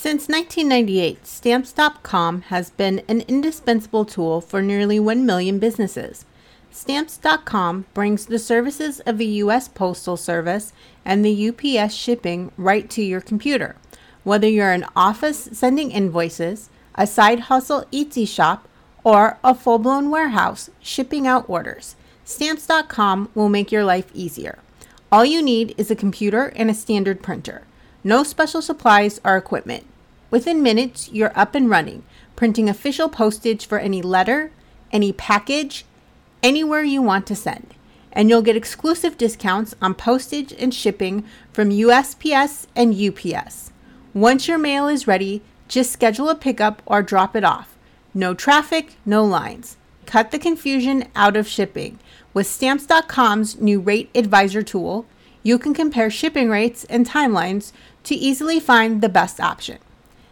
Since 1998, Stamps.com has been an indispensable tool for nearly 1 million businesses. Stamps.com brings the services of the U.S. Postal Service and the UPS shipping right to your computer. Whether you're an office sending invoices, a side hustle Etsy shop, or a full-blown warehouse shipping out orders, Stamps.com will make your life easier. All you need is a computer and a standard printer. No special supplies or equipment. Within minutes, you're up and running, printing official postage for any letter, any package, anywhere you want to send. And you'll get exclusive discounts on postage and shipping from USPS and UPS. Once your mail is ready, just schedule a pickup or drop it off. No traffic, no lines. Cut the confusion out of shipping. With Stamps.com's new Rate Advisor tool, you can compare shipping rates and timelines to easily find the best option.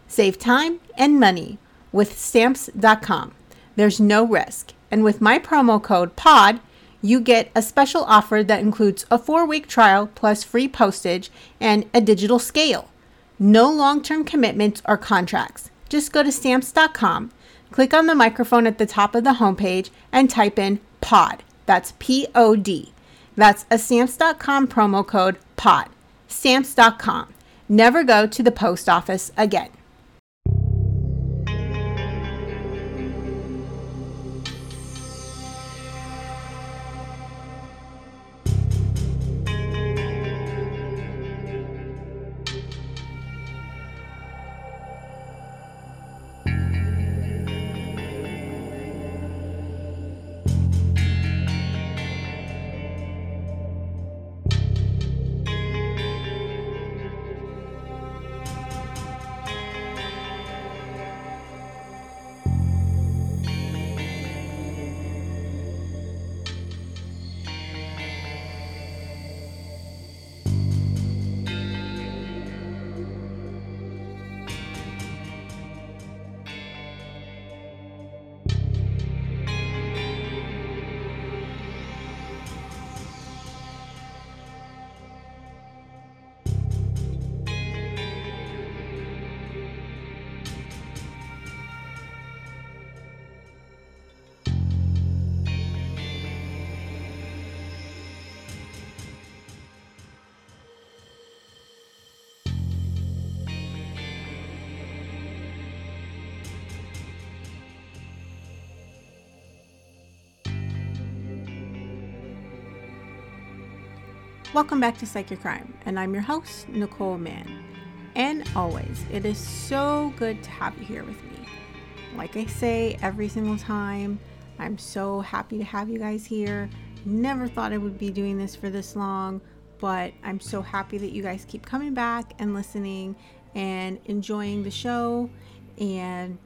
Save time and money with Stamps.com. There's no risk. And with my promo code POD, you get a special offer that includes a 4-week trial plus free postage and a digital scale. No long-term commitments or contracts. Just go to Stamps.com. Click on the microphone at the top of the homepage and type in POD. That's P-O-D. That's a Stamps.com promo code POD. Stamps.com. Never go to the post office again. Welcome back to Psych Your Crime, and I'm your host, Nicole Mann. And always, it is so good to have you here with me. Like I say every single time, I'm so happy to have you guys here. Never thought I would be doing this for this long, but I'm so happy that you guys keep coming back and listening and enjoying the show. And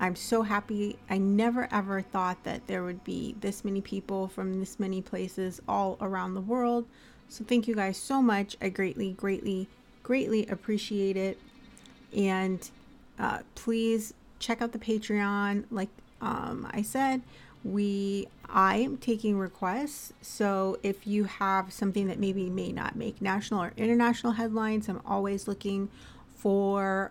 I'm so happy. I never ever thought that there would be this many people from this many places all around the world. So thank you guys so much. I greatly, greatly, greatly appreciate it. And please check out the Patreon. Like I said, I am taking requests. So if you have something that maybe may not make national or international headlines, I'm always looking for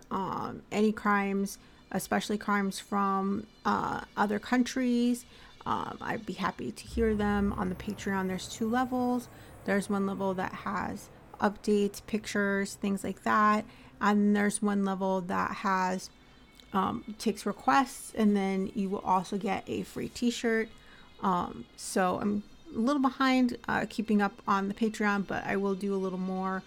any crimes, especially crimes from other countries. I'd be happy to hear them on the Patreon. There's 2 levels. There's one level that has updates, pictures, things like that. And there's one level that has takes requests. And then you will also get a free t-shirt. So I'm a little behind keeping up on the Patreon, but I will do a little more.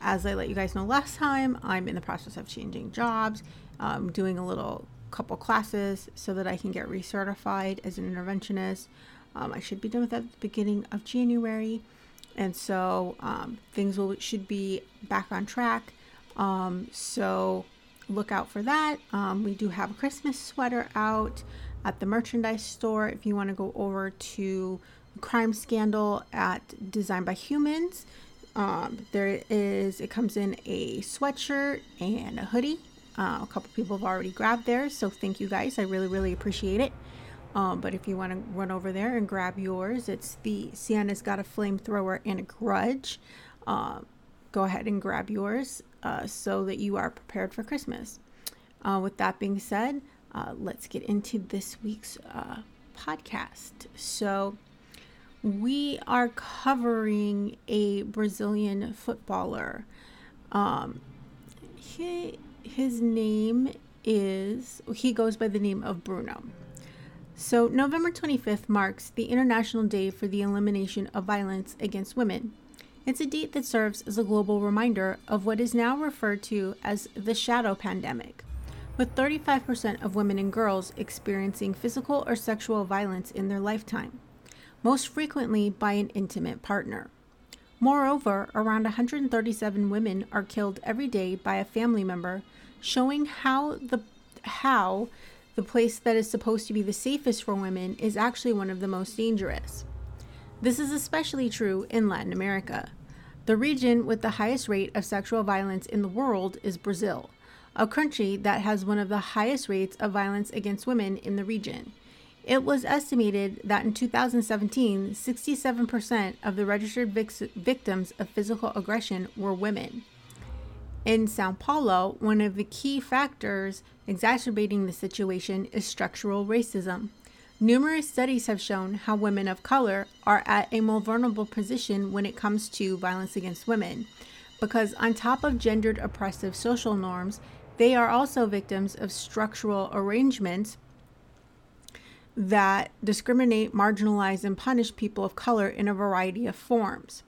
As I let you guys know last time, I'm in the process of changing jobs, doing a couple classes so that I can get recertified as an interventionist. I should be done with that at the beginning of January. And so things should be back on track. So look out for that. We do have a Christmas sweater out at the merchandise store. If you want to go over to Crime Scandal at Designed by Humans, it comes in a sweatshirt and a hoodie. A couple people have already grabbed theirs. So thank you guys. I really, really appreciate it. But if you want to run over there and grab yours, it's the Sienna's Got a Flamethrower and a Grudge. Go ahead and grab yours. so that you are prepared for Christmas. With that being said, let's get into this week's podcast. So we are covering a Brazilian footballer. He goes by the name of Bruno. So November 25th marks the International Day for the Elimination of Violence Against Women. It's a date that serves as a global reminder of what is now referred to as the shadow pandemic, with 35% of women and girls experiencing physical or sexual violence in their lifetime, most frequently by an intimate partner. Moreover, around 137 women are killed every day by a family member, showing how the place that is supposed to be the safest for women is actually one of the most dangerous. This is especially true in Latin America. The region with the highest rate of sexual violence in the world is Brazil, a country that has one of the highest rates of violence against women in the region. It was estimated that in 2017, 67% of the registered victims of physical aggression were women. In São Paulo, one of the key factors exacerbating the situation is structural racism. Numerous studies have shown how women of color are at a more vulnerable position when it comes to violence against women, because on top of gendered oppressive social norms, they are also victims of structural arrangements that discriminate, marginalize, and punish people of color in a variety of forms.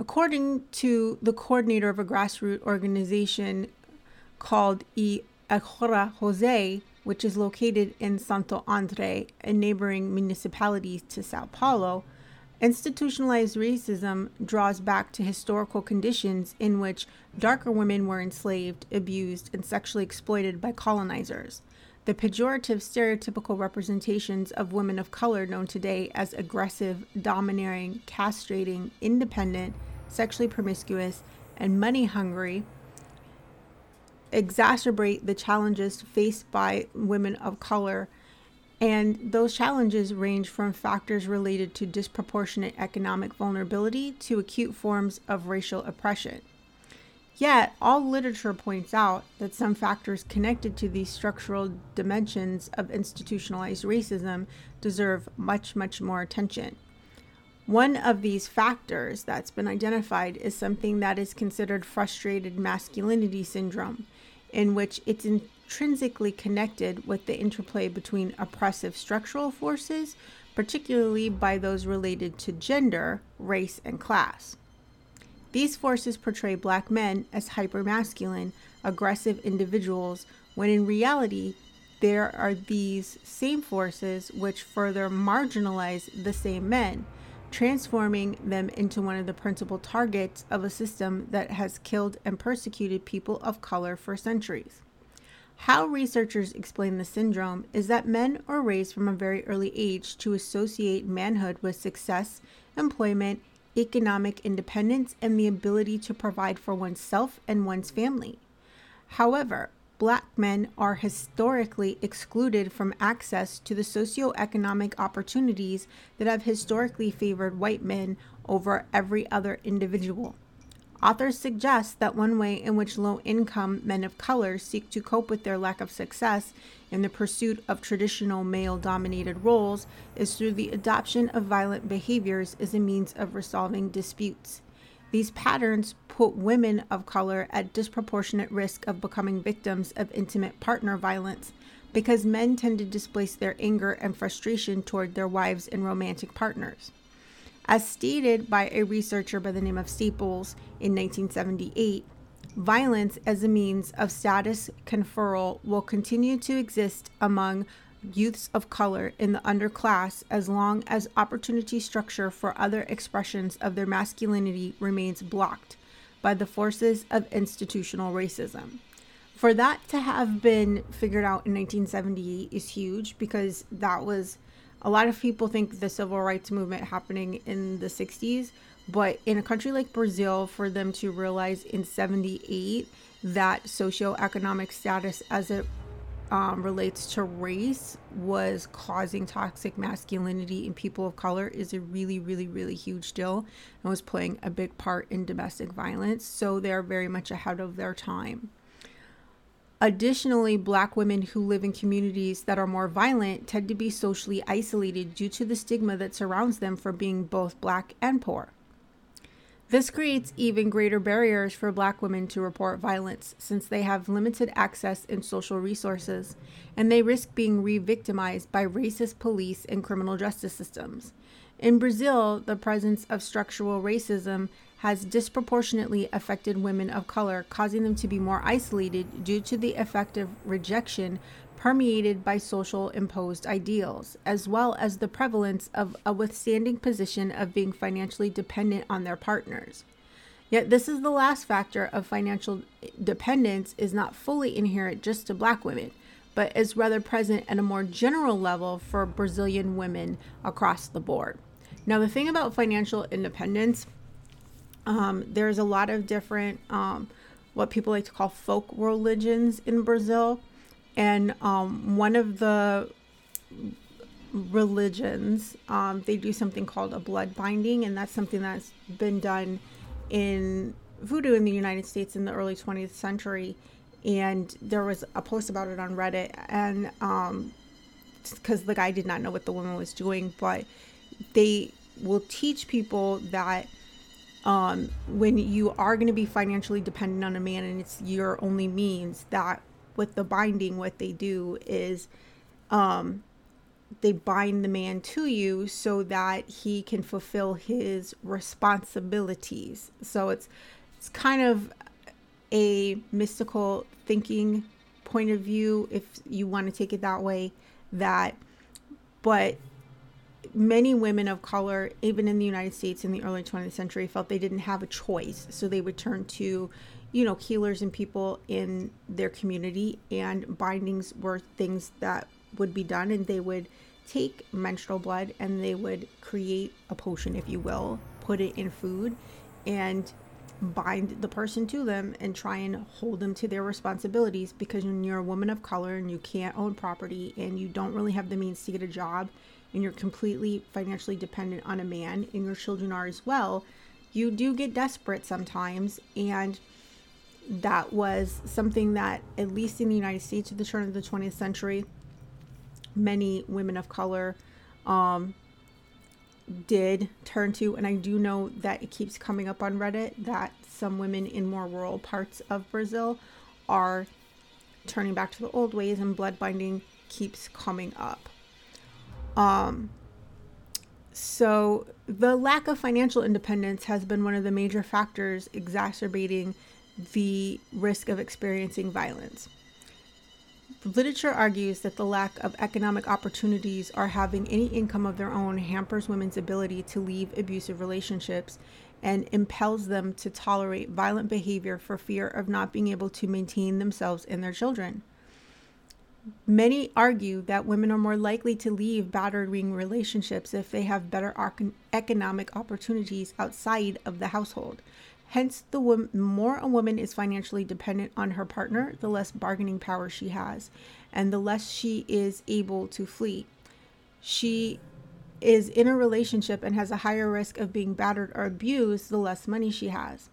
According to the coordinator of a grassroots organization called I Jose, which is located in Santo André, a neighboring municipality to São Paulo, institutionalized racism draws back to historical conditions in which darker women were enslaved, abused, and sexually exploited by colonizers. The pejorative, stereotypical representations of women of color known today as aggressive, domineering, castrating, independent, sexually promiscuous, and money-hungry exacerbate the challenges faced by women of color, and those challenges range from factors related to disproportionate economic vulnerability to acute forms of racial oppression. Yet, all literature points out that some factors connected to these structural dimensions of institutionalized racism deserve much, much more attention. One of these factors that's been identified is something that is considered frustrated masculinity syndrome, in which it's intrinsically connected with the interplay between oppressive structural forces, particularly by those related to gender, race, and class. These forces portray black men as hypermasculine, aggressive individuals, when in reality, there are these same forces which further marginalize the same men, transforming them into one of the principal targets of a system that has killed and persecuted people of color for centuries. How researchers explain the syndrome is that men are raised from a very early age to associate manhood with success, employment, economic independence, and the ability to provide for oneself and one's family. However, black men are historically excluded from access to the socioeconomic opportunities that have historically favored white men over every other individual. Authors suggest that one way in which low-income men of color seek to cope with their lack of success in the pursuit of traditional male-dominated roles is through the adoption of violent behaviors as a means of resolving disputes. These patterns put women of color at disproportionate risk of becoming victims of intimate partner violence, because men tend to displace their anger and frustration toward their wives and romantic partners. As stated by a researcher by the name of Staples in 1978, violence as a means of status conferral will continue to exist among youths of color in the underclass as long as opportunity structure for other expressions of their masculinity remains blocked by the forces of institutional racism. For that to have been figured out in 1978 is huge, because that was... a lot of people think the civil rights movement happening in the 60s, but in a country like Brazil, for them to realize in 78 that socioeconomic status as it relates to race was causing toxic masculinity in people of color is a really, really, really huge deal and was playing a big part in domestic violence. So they're very much ahead of their time. Additionally, Black women who live in communities that are more violent tend to be socially isolated due to the stigma that surrounds them for being both Black and poor. This creates even greater barriers for Black women to report violence, since they have limited access and social resources, and they risk being re-victimized by racist police and criminal justice systems. In Brazil, the presence of structural racism has disproportionately affected women of color, causing them to be more isolated due to the effect of rejection permeated by social imposed ideals, as well as the prevalence of a withstanding position of being financially dependent on their partners. Yet this is the last factor of financial dependence is not fully inherent just to Black women, but is rather present at a more general level for Brazilian women across the board. Now, the thing about financial independence, there's a lot of different, what people like to call folk religions in Brazil. And one of the religions, they do something called a blood binding, and that's something that's been done in voodoo in the United States in the early 20th century. And there was a post about it on Reddit, and because the guy did not know what the woman was doing, but they will teach people that when you are going to be financially dependent on a man and it's your only means, that with the binding, what they do is they bind the man to you so that he can fulfill his responsibilities. So it's kind of a mystical thinking point of view, if you want to take it that way, that, but many women of color, even in the United States in the early 20th century, felt they didn't have a choice. So they would turn to, you know, healers and people in their community, and bindings were things that would be done, and they would take menstrual blood and they would create a potion, if you will, put it in food and bind the person to them and try and hold them to their responsibilities, because when you're a woman of color and you can't own property and you don't really have the means to get a job and you're completely financially dependent on a man, and your children are as well, you do get desperate sometimes. And that was something that, at least in the United States at the turn of the 20th century, many women of color did turn to. And I do know that it keeps coming up on Reddit that some women in more rural parts of Brazil are turning back to the old ways, and blood binding keeps coming up. So the lack of financial independence has been one of the major factors exacerbating the risk of experiencing violence. Literature argues that the lack of economic opportunities or having any income of their own hampers women's ability to leave abusive relationships and impels them to tolerate violent behavior for fear of not being able to maintain themselves and their children. Many argue that women are more likely to leave battering relationships if they have better economic opportunities outside of the household. Hence, the more a woman is financially dependent on her partner, the less bargaining power she has, and the less she is able to flee. She is in a relationship and has a higher risk of being battered or abused, the less money she has.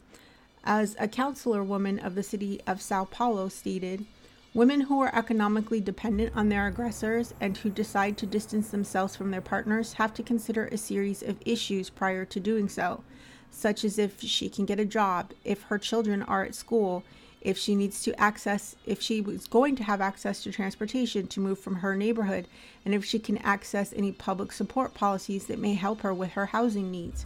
As a councilor woman of the city of São Paulo stated, women who are economically dependent on their aggressors and who decide to distance themselves from their partners have to consider a series of issues prior to doing so, such as if she can get a job, if her children are at school, if she needs to access, if she was going to have access to transportation to move from her neighborhood, and if she can access any public support policies that may help her with her housing needs.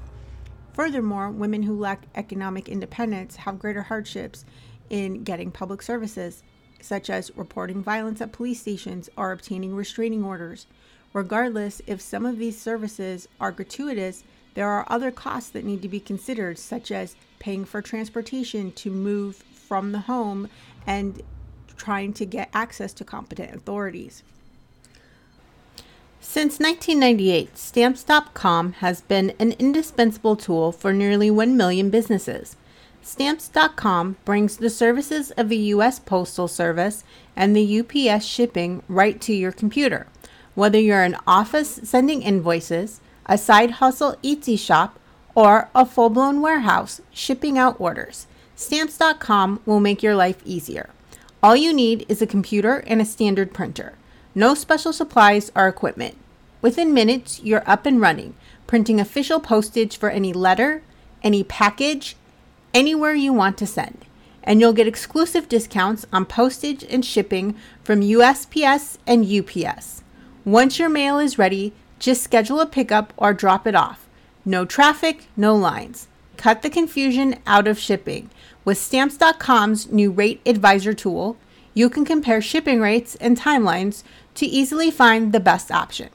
Furthermore, women who lack economic independence have greater hardships in getting public services, such as reporting violence at police stations or obtaining restraining orders. Regardless, if some of these services are gratuitous, there are other costs that need to be considered, such as paying for transportation to move from the home and trying to get access to competent authorities. Since 1998, Stamps.com has been an indispensable tool for nearly 1 million businesses. Stamps.com brings the services of the U.S. Postal Service and the UPS shipping right to your computer. Whether you're an office sending invoices, a side hustle Etsy shop, or a full-blown warehouse shipping out orders, Stamps.com will make your life easier. All you need is a computer and a standard printer. No special supplies or equipment. Within minutes, you're up and running, printing official postage for any letter, any package, anywhere you want to send. And you'll get exclusive discounts on postage and shipping from USPS and UPS. Once your mail is ready, just schedule a pickup or drop it off. No traffic, no lines. Cut the confusion out of shipping. With Stamps.com's new Rate Advisor tool, you can compare shipping rates and timelines to easily find the best option.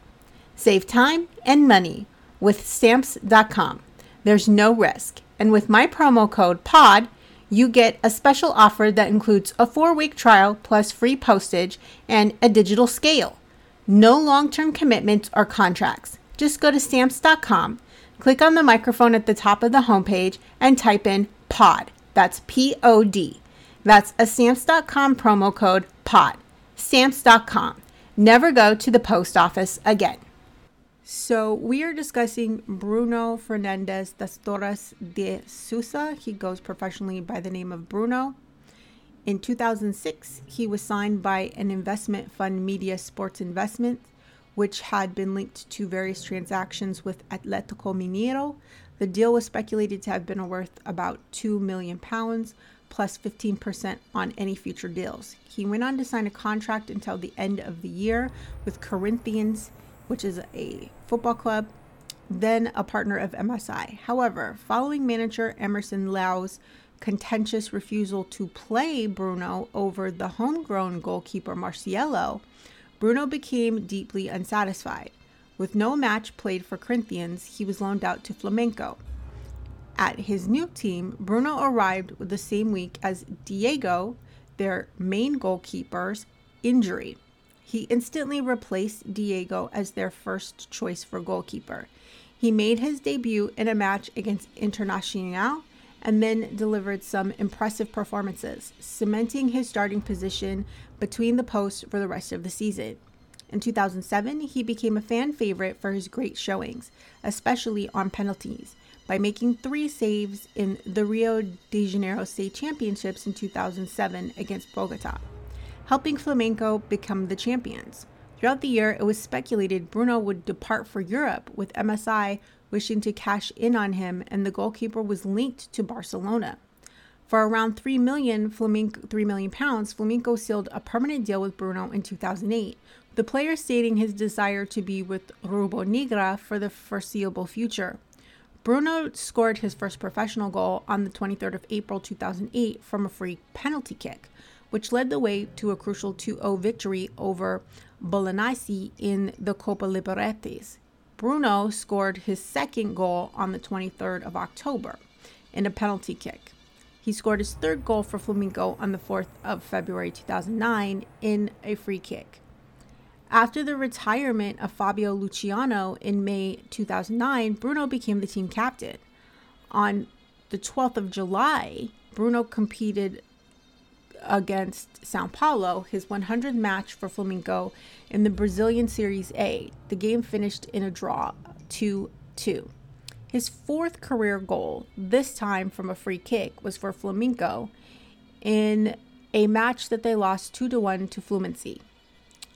Save time and money with Stamps.com. There's no risk. And with my promo code POD, you get a special offer that includes a 4-week trial plus free postage and a digital scale. No long-term commitments or contracts. Just go to Stamps.com. Click on the microphone at the top of the homepage and type in POD. That's P-O-D. That's a Stamps.com promo code POD. Stamps.com. Never go to the post office again. So we are discussing Bruno Fernandes das Torres de Sousa. He goes professionally by the name of Bruno. In 2006, he was signed by an investment fund, Media Sports Investment, which had been linked to various transactions with Atletico Mineiro. The deal was speculated to have been worth about £2 million, plus 15% on any future deals. He went on to sign a contract until the end of the year with Corinthians, which is a football club, then a partner of MSI. However, following manager Emerson Lau's contentious refusal to play Bruno over the homegrown goalkeeper Marciello, Bruno became deeply unsatisfied. With no match played for Corinthians, he was loaned out to Flamengo. At his new team, Bruno arrived the same week as Diego, their main goalkeeper's injury. He instantly replaced Diego as their first choice for goalkeeper. He made his debut in a match against Internacional and then delivered some impressive performances, cementing his starting position between the posts for the rest of the season. In 2007, he became a fan favorite for his great showings, especially on penalties, by making 3 saves in the Rio de Janeiro State Championships in 2007 against Bogota, helping Flamengo become the champions. Throughout the year, it was speculated Bruno would depart for Europe, with MSI wishing to cash in on him, and the goalkeeper was linked to Barcelona. For around £3 million, Flamengo sealed a permanent deal with Bruno in 2008, the player stating his desire to be with Rubro Nigra for the foreseeable future. Bruno scored his first professional goal on the 23rd of April 2008 from a free penalty kick, which led the way to a crucial 2-0 victory over Bolognese in the Copa Libertadores. Bruno scored his second goal on the 23rd of October in a penalty kick. He scored his third goal for Flamengo on the 4th of February 2009 in a free kick. After the retirement of Fabio Luciano in May 2009, Bruno became the team captain. On the 12th of July, Bruno competed against São Paulo, his 100th match for Flamengo in the Brazilian Series A. The game finished in a draw, 2-2. His 4th career goal, this time from a free kick, was for Flamengo in a match that they lost 2-1 to Fluminense.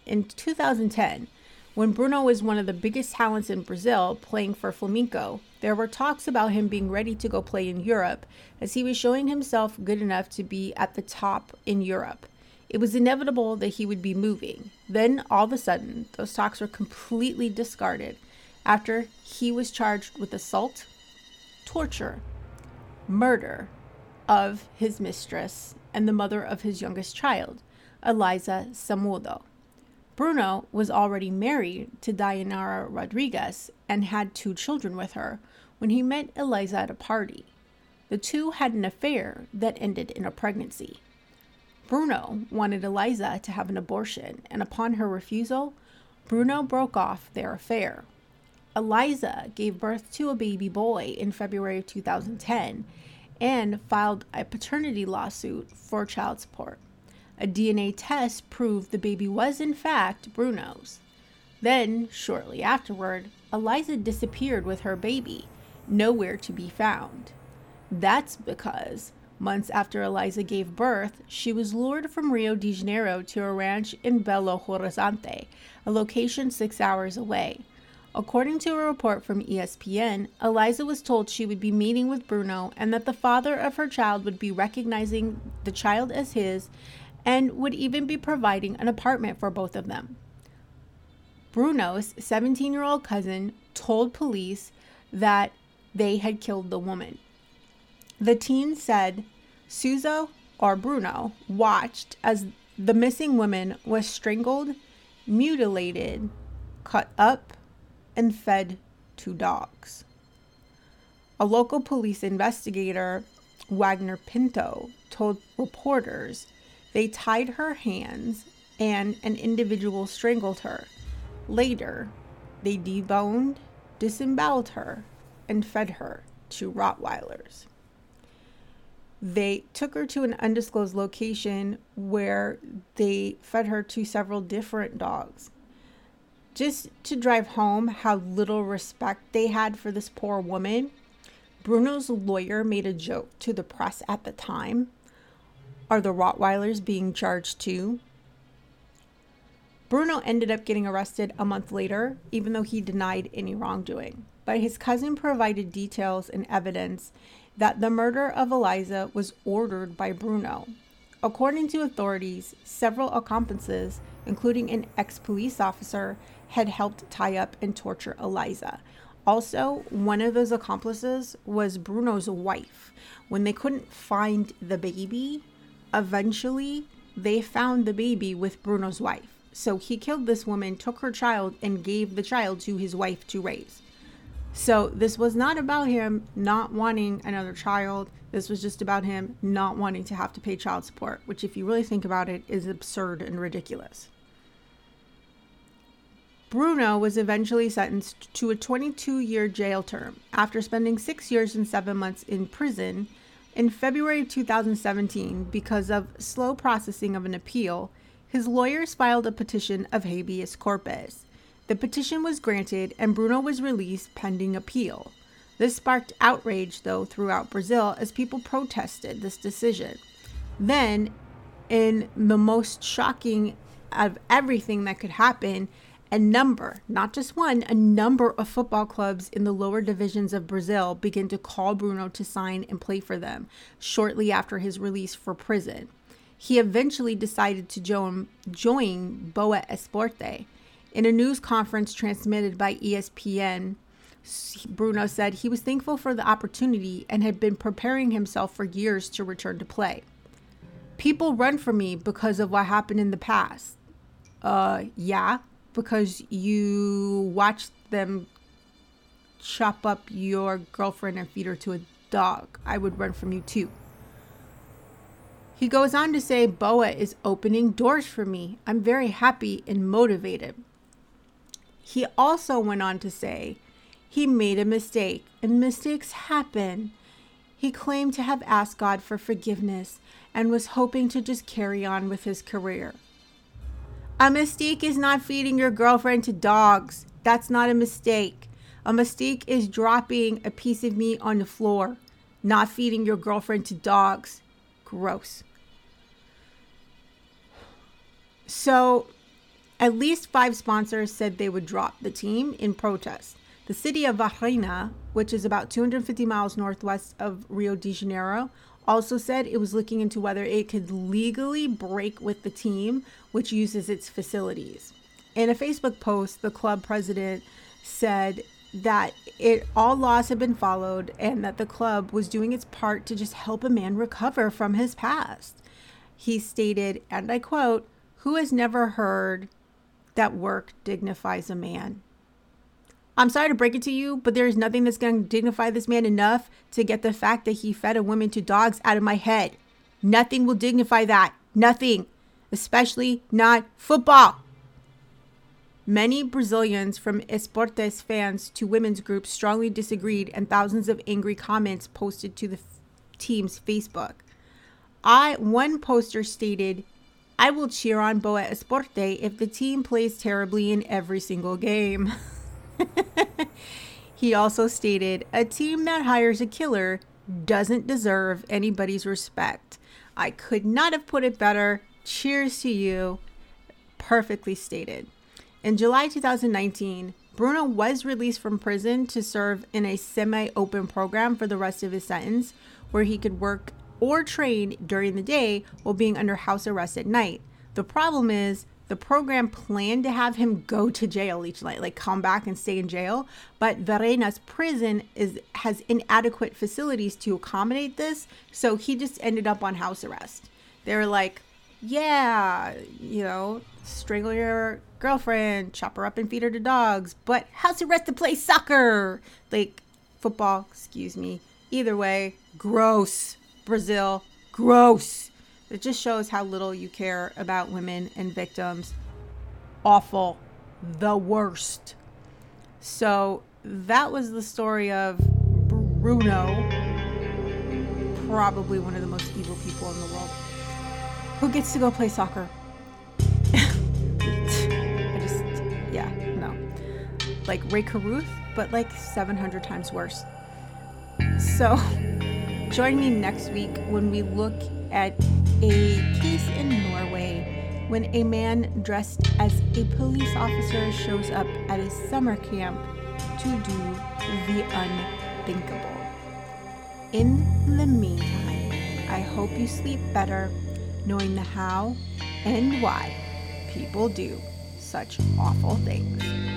In 2010, when Bruno was one of the biggest talents in Brazil playing for Flamengo, there were talks about him being ready to go play in Europe, as he was showing himself good enough to be at the top in Europe. It was inevitable that he would be moving. Then, all of a sudden, those talks were completely discarded after he was charged with assault, torture, murder of his mistress and the mother of his youngest child, Eliza Samudio. Bruno was already married to Dayanara Rodriguez and had 2 children with her when he met Eliza at a party. The 2 had an affair that ended in a pregnancy. Bruno wanted Eliza to have an abortion, and upon her refusal, Bruno broke off their affair. Eliza gave birth to a baby boy in February of 2010, and filed a paternity lawsuit for child support. A DNA test proved the baby was in fact Bruno's. Then, shortly afterward, Eliza disappeared with her baby, nowhere to be found. That's because months after Eliza gave birth, she was lured from Rio de Janeiro to a ranch in Belo Horizonte, a location 6 hours away. According to a report from ESPN, Eliza was told she would be meeting with Bruno and that the father of her child would be recognizing the child as his and would even be providing an apartment for both of them. Bruno's 17-year-old cousin told police that they had killed the woman. The teen said Sousa, or Bruno, watched as the missing woman was strangled, mutilated, cut up, and fed to dogs. A local police investigator, Wagner Pinto, told reporters they tied her hands and an individual strangled her. Later, they deboned, disemboweled her, and fed her to Rottweilers. They took her to an undisclosed location where they fed her to several different dogs. Just to drive home how little respect they had for this poor woman, Bruno's lawyer made a joke to the press at the time. Are the Rottweilers being charged too? Bruno ended up getting arrested a month later, even though he denied any wrongdoing. But his cousin provided details and evidence that the murder of Eliza was ordered by Bruno. According to authorities, several accomplices, including an ex-police officer, had helped tie up and torture Eliza. Also, one of those accomplices was Bruno's wife. When they couldn't find the baby, eventually they found the baby with Bruno's wife. So he killed this woman, took her child, and gave the child to his wife to raise. So this was not about him not wanting another child. This was just about him not wanting to have to pay child support, which, if you really think about it, is absurd and ridiculous. Bruno was eventually sentenced to a 22-year jail term after spending 6 years and 7 months in prison in February 2017 because of slow processing of an appeal. His lawyers filed a petition of habeas corpus. The petition was granted and Bruno was released pending appeal. This sparked outrage, though, throughout Brazil as people protested this decision. Then, in the most shocking of everything that could happen, a number, not just one, a number of football clubs in the lower divisions of Brazil began to call Bruno to sign and play for them shortly after his release from prison. He eventually decided to join Boa Esporte. In a news conference transmitted by ESPN, Bruno said he was thankful for the opportunity and had been preparing himself for years to return to play. People run from me because of what happened in the past. Yeah, because you watched them chop up your girlfriend and feed her to a dog. I would run from you too. He goes on to say, Boa is opening doors for me. I'm very happy and motivated. He also went on to say he made a mistake and mistakes happen. He claimed to have asked God for forgiveness and was hoping to just carry on with his career. A mistake is not feeding your girlfriend to dogs. That's not a mistake. A mistake is dropping a piece of meat on the floor, not feeding your girlfriend to dogs. Gross. So at least 5 sponsors said they would drop the team in protest. The city of Varginha, which is about 250 miles northwest of Rio de Janeiro, also said it was looking into whether it could legally break with the team, which uses its facilities. In a Facebook post, the club president said that all laws had been followed and that the club was doing its part to just help a man recover from his past. He stated, and I quote, "Who has never heard that work dignifies a man?" I'm sorry to break it to you, but there is nothing that's going to dignify this man enough to get the fact that he fed a woman to dogs out of my head. Nothing will dignify that. Nothing. Especially not football. Many Brazilians, from Esportes fans to women's groups, strongly disagreed, and thousands of angry comments posted to the team's Facebook. One poster stated, "I will cheer on Boa Esporte if the team plays terribly in every single game." He also stated, "A team that hires a killer doesn't deserve anybody's respect. I could not have put it better. Cheers to you." Perfectly stated. In July 2019, Bruno was released from prison to serve in a semi-open program for the rest of his sentence, where he could work or train during the day while being under house arrest at night. The problem is, the program planned to have him go to jail each night, like come back and stay in jail, but Verena's prison has inadequate facilities to accommodate this, so he just ended up on house arrest. They were like, yeah, you know, strangle your girlfriend, chop her up and feed her to dogs, but house arrest to play soccer! Like, football, excuse me. Either way, gross. Brazil, gross. It just shows how little you care about women and victims. Awful. The worst. So that was the story of Bruno, probably one of the most evil people in the world, who gets to go play soccer. Like Ray Caruth, but like 700 times worse. So join me next week when we look at a case in Norway when a man dressed as a police officer shows up at a summer camp to do the unthinkable. In the meantime, I hope you sleep better knowing the how and why people do such awful things.